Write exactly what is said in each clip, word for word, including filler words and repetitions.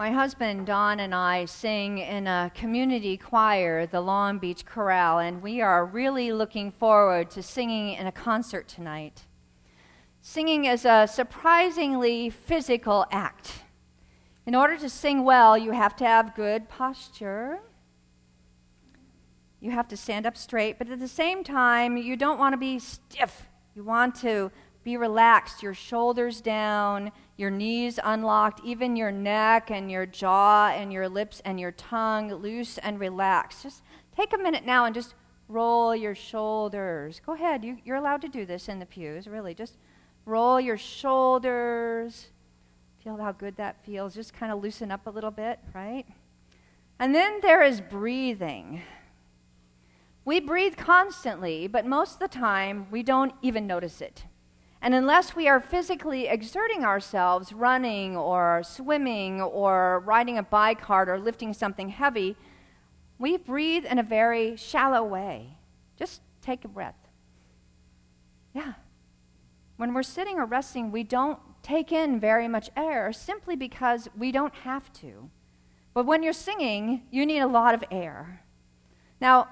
My husband, Don, and I sing in a community choir, the Long Beach Chorale, and we are really looking forward to singing in a concert tonight. Singing is a surprisingly physical act. In order to sing well, you have to have good posture. You have to stand up straight, but at the same time, you don't want to be stiff. You want to be relaxed, your shoulders down, your knees unlocked, even your neck and your jaw and your lips and your tongue loose and relaxed. Just take a minute now and just roll your shoulders. Go ahead. You, you're allowed to do this in the pews, really. Just roll your shoulders. Feel how good that feels. Just kind of loosen up a little bit, right? And then there is breathing. We breathe constantly, but most of the time we don't even notice it. And unless we are physically exerting ourselves, running or swimming or riding a bike hard or lifting something heavy, we breathe in a very shallow way. Just take a breath. Yeah. When we're sitting or resting, we don't take in very much air simply because we don't have to. But when you're singing, you need a lot of air. Now,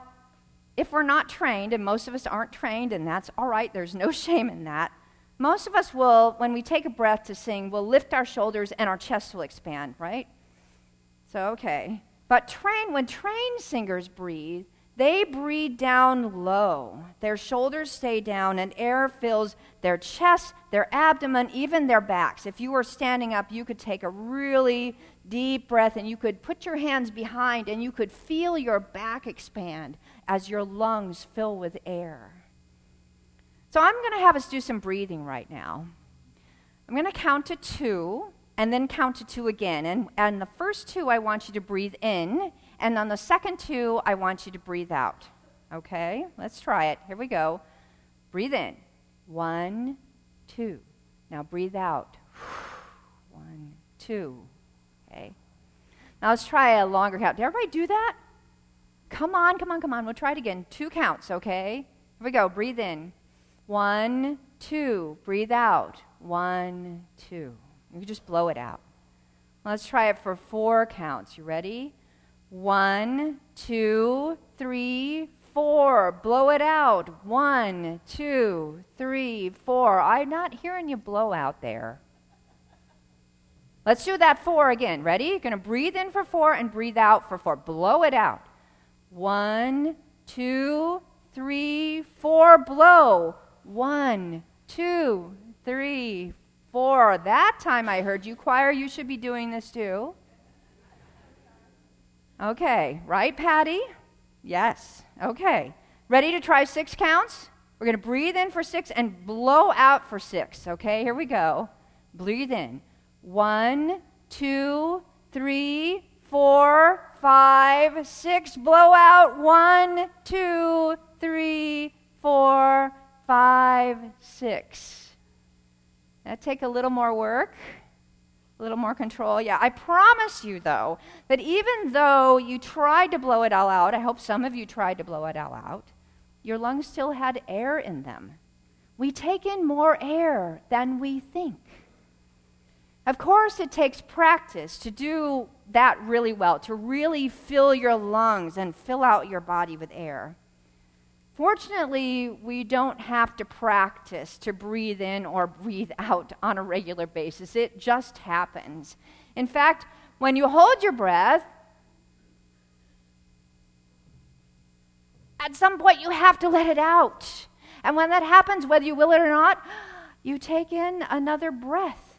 if we're not trained, and most of us aren't trained, and that's all right, there's no shame in that, most of us will, when we take a breath to sing, we'll lift our shoulders and our chest will expand, right? So, okay. But train, when trained singers breathe, they breathe down low. Their shoulders stay down and air fills their chest, their abdomen, even their backs. If you were standing up, you could take a really deep breath and you could put your hands behind and you could feel your back expand as your lungs fill with air. So I'm going to have us do some breathing right now. I'm going to count to two and then count to two again. And, and the first two, I want you to breathe in. And on the second two, I want you to breathe out. Okay? Let's try it. Here we go. Breathe in. One, two. Now breathe out. One, two. Okay. Now let's try a longer count. Did everybody do that? Come on, come on, come on. We'll try it again. Two counts, okay? Here we go. Breathe in. One, two, breathe out. One, two. You can just blow it out. Let's try it for four counts. You ready? One, two, three, four. Blow it out. One, two, three, four. I'm not hearing you blow out there. Let's do that four again. Ready? You're going to breathe in for four and breathe out for four. Blow it out. One, two, three, four. Blow. One, two, three, four. That time I heard you, choir. You should be doing this too. Okay, right, Patty? Yes. Okay. Ready to try six counts? We're going to breathe in for six and blow out for six. Okay, here we go. Breathe in. One, two, three, four, five, six. Blow out. One, two, three, four, five, six. Now take a little more work, a little more control. Yeah, I promise you, though, that even though you tried to blow it all out, I hope some of you tried to blow it all out, your lungs still had air in them. We take in more air than we think. Of course, it takes practice to do that really well, to really fill your lungs and fill out your body with air. Fortunately, we don't have to practice to breathe in or breathe out on a regular basis. It just happens. In fact, when you hold your breath, at some point you have to let it out. And when that happens, whether you will it or not, you take in another breath.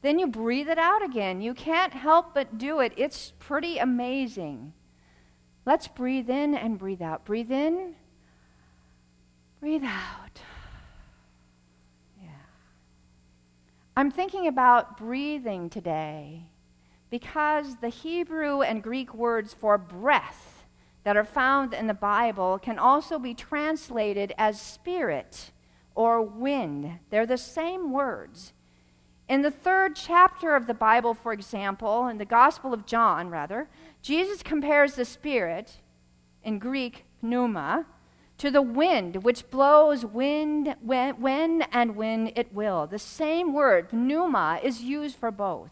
Then you breathe it out again. You can't help but do it. It's pretty amazing. Let's breathe in and breathe out. Breathe in. Breathe out. Yeah. I'm thinking about breathing today because the Hebrew and Greek words for breath that are found in the Bible can also be translated as spirit or wind. They're the same words. In the third chapter of the Bible, for example, in the Gospel of John, rather, Jesus compares the spirit, in Greek, pneuma, to the wind, which blows wind when, when and when it will. The same word, pneuma, is used for both.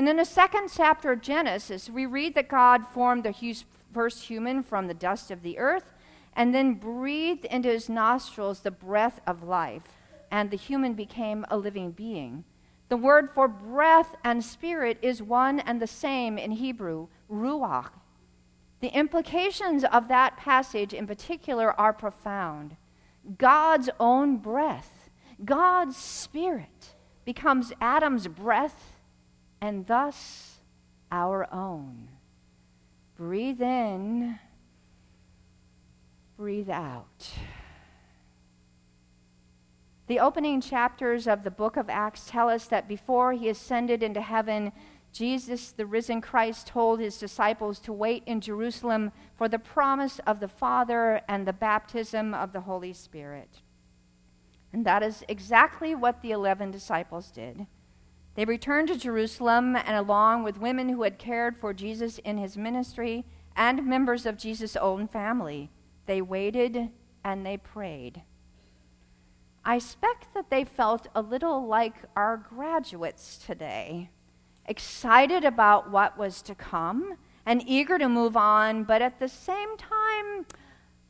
And in the second chapter of Genesis, we read that God formed the first human from the dust of the earth and then breathed into his nostrils the breath of life, and the human became a living being. The word for breath and spirit is one and the same in Hebrew, ruach. The implications of that passage in particular are profound. God's own breath, God's spirit, becomes Adam's breath and thus our own. Breathe in, breathe out. The opening chapters of the book of Acts tell us that before he ascended into heaven, Jesus, the risen Christ, told his disciples to wait in Jerusalem for the promise of the Father and the baptism of the Holy Spirit. And that is exactly what the eleven disciples did. They returned to Jerusalem, and along with women who had cared for Jesus in his ministry and members of Jesus' own family, they waited and they prayed. I suspect that they felt a little like our graduates today, excited about what was to come and eager to move on, but at the same time,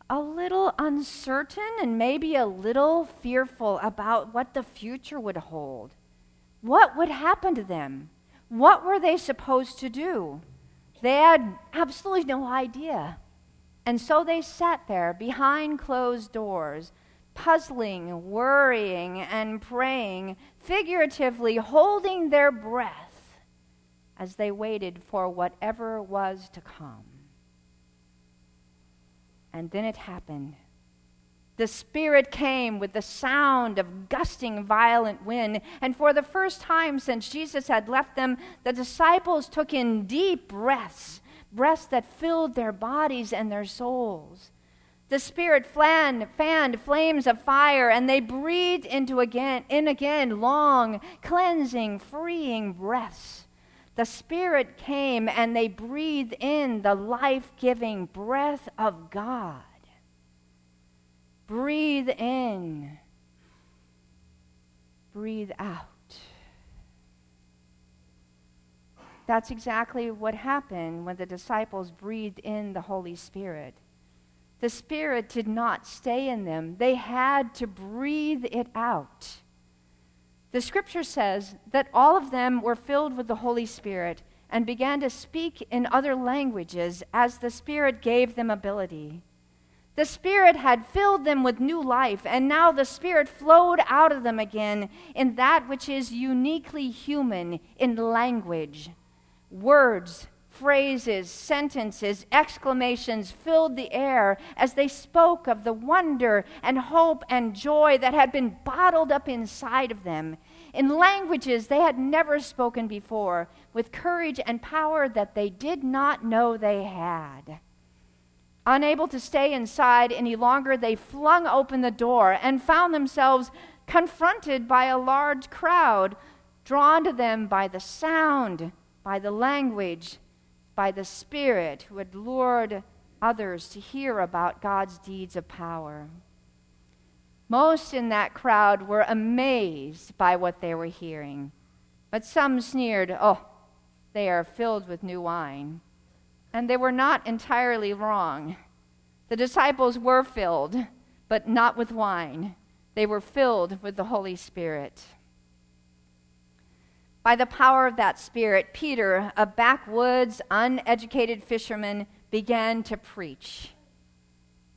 a little uncertain and maybe a little fearful about what the future would hold. What would happen to them? What were they supposed to do? They had absolutely no idea. And so they sat there behind closed doors, puzzling, worrying, and praying, figuratively holding their breath as they waited for whatever was to come. And then it happened. The Spirit came with the sound of gusting, violent wind, and for the first time since Jesus had left them, the disciples took in deep breaths, breaths that filled their bodies and their souls. The Spirit fanned, fanned flames of fire, and they breathed into again, in again long, cleansing, freeing breaths. The Spirit came, and they breathed in the life-giving breath of God. Breathe in. Breathe out. That's exactly what happened when the disciples breathed in the Holy Spirit. The Spirit did not stay in them. They had to breathe it out. The Scripture says that all of them were filled with the Holy Spirit and began to speak in other languages as the Spirit gave them ability. The Spirit had filled them with new life, and now the Spirit flowed out of them again in that which is uniquely human in language. Words, phrases, sentences, exclamations filled the air as they spoke of the wonder and hope and joy that had been bottled up inside of them, in languages they had never spoken before, with courage and power that they did not know they had. Unable to stay inside any longer, they flung open the door and found themselves confronted by a large crowd, drawn to them by the sound, by the language, by the Spirit who had lured others to hear about God's deeds of power. Most in that crowd were amazed by what they were hearing, but some sneered, "Oh, they are filled with new wine." And they were not entirely wrong. The disciples were filled, but not with wine. They were filled with the Holy Spirit. By the power of that Spirit, Peter, a backwoods, uneducated fisherman, began to preach.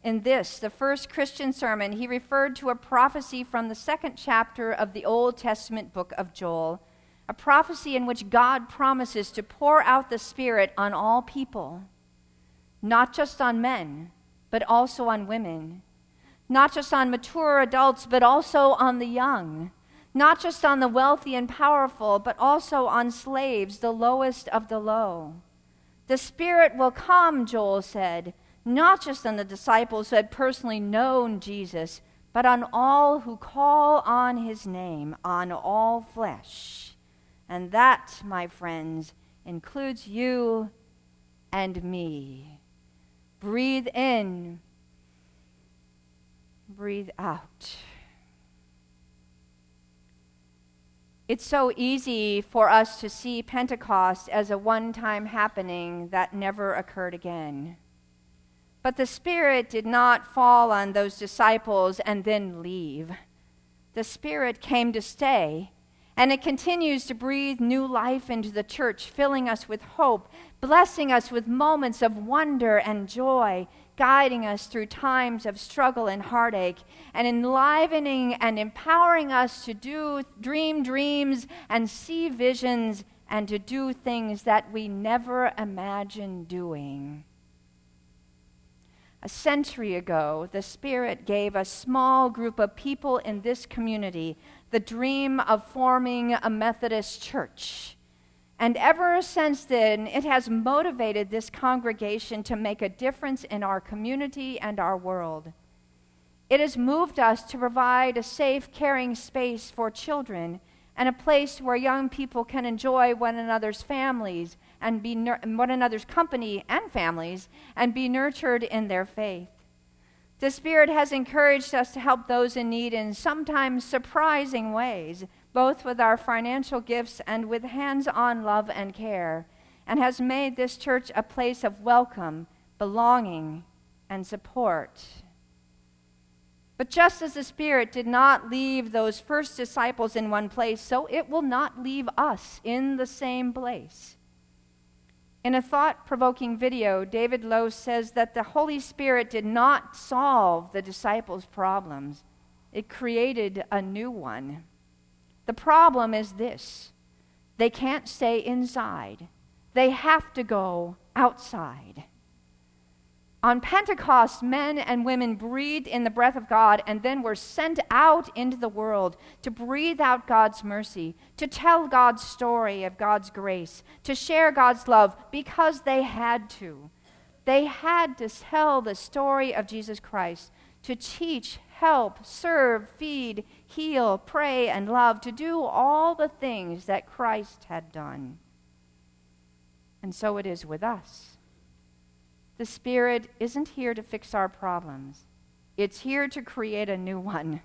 In this, the first Christian sermon, he referred to a prophecy from the second chapter of the Old Testament book of Joel, a prophecy in which God promises to pour out the Spirit on all people, not just on men, but also on women, not just on mature adults, but also on the young, not just on the wealthy and powerful, but also on slaves, the lowest of the low. The Spirit will come, Joel said, not just on the disciples who had personally known Jesus, but on all who call on his name, on all flesh. And that, my friends, includes you and me. Breathe in, breathe out. It's so easy for us to see Pentecost as a one-time happening that never occurred again. But the Spirit did not fall on those disciples and then leave. The Spirit came to stay, and it continues to breathe new life into the church, filling us with hope, blessing us with moments of wonder and joy, guiding us through times of struggle and heartache, and enlivening and empowering us to do dream dreams and see visions and to do things that we never imagined doing. A century ago, the Spirit gave a small group of people in this community the dream of forming a Methodist church. And ever since then, it has motivated this congregation to make a difference in our community and our world. It has moved us to provide a safe, caring space for children and a place where young people can enjoy one another's families and be nur- one another's company and families and be nurtured in their faith. The Spirit has encouraged us to help those in need in sometimes surprising ways, both with our financial gifts and with hands-on love and care, and has made this church a place of welcome, belonging, and support. But just as the Spirit did not leave those first disciples in one place, so it will not leave us in the same place. In a thought-provoking video, David Lowe says that the Holy Spirit did not solve the disciples' problems. It created a new one. The problem is this: they can't stay inside. They have to go outside. On Pentecost, men and women breathed in the breath of God and then were sent out into the world to breathe out God's mercy, to tell God's story of God's grace, to share God's love, because they had to. They had to tell the story of Jesus Christ, to teach, help, serve, feed, heal, pray, and love, to do all the things that Christ had done. And so it is with us. The Spirit isn't here to fix our problems. It's here to create a new one.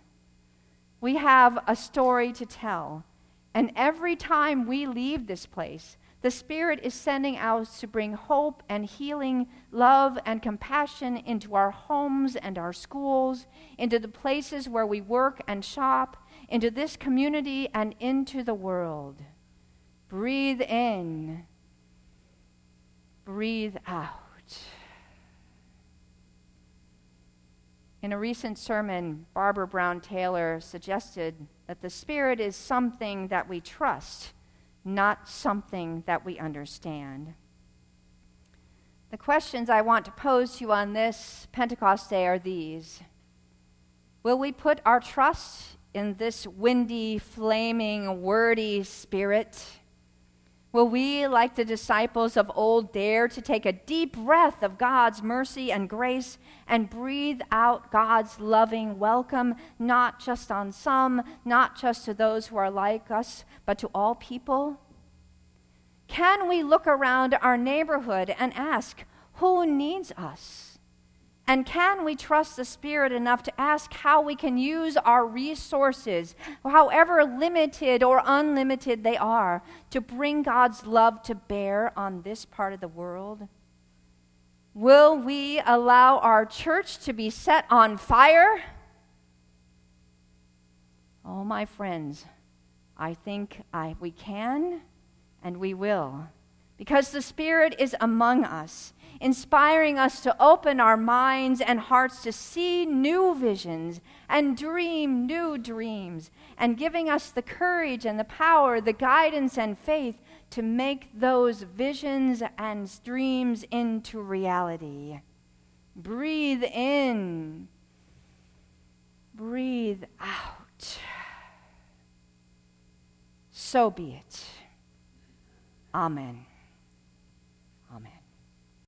We have a story to tell, and every time we leave this place, the Spirit is sending out to bring hope and healing, love and compassion into our homes and our schools, into the places where we work and shop, into this community and into the world. Breathe in. Breathe out. In a recent sermon, Barbara Brown Taylor suggested that the Spirit is something that we trust, not something that we understand. The questions I want to pose to you on this Pentecost Day are these. Will we put our trust in this windy, flaming, wordy Spirit? Will we, like the disciples of old, dare to take a deep breath of God's mercy and grace and breathe out God's loving welcome, not just on some, not just to those who are like us, but to all people? Can we look around our neighborhood and ask, who needs us? And can we trust the Spirit enough to ask how we can use our resources, however limited or unlimited they are, to bring God's love to bear on this part of the world? Will we allow our church to be set on fire? Oh, my friends, I think I, we can and we will, because the Spirit is among us, inspiring us to open our minds and hearts to see new visions and dream new dreams, and giving us the courage and the power, the guidance and faith to make those visions and dreams into reality. Breathe in. Breathe out. So be it. Amen.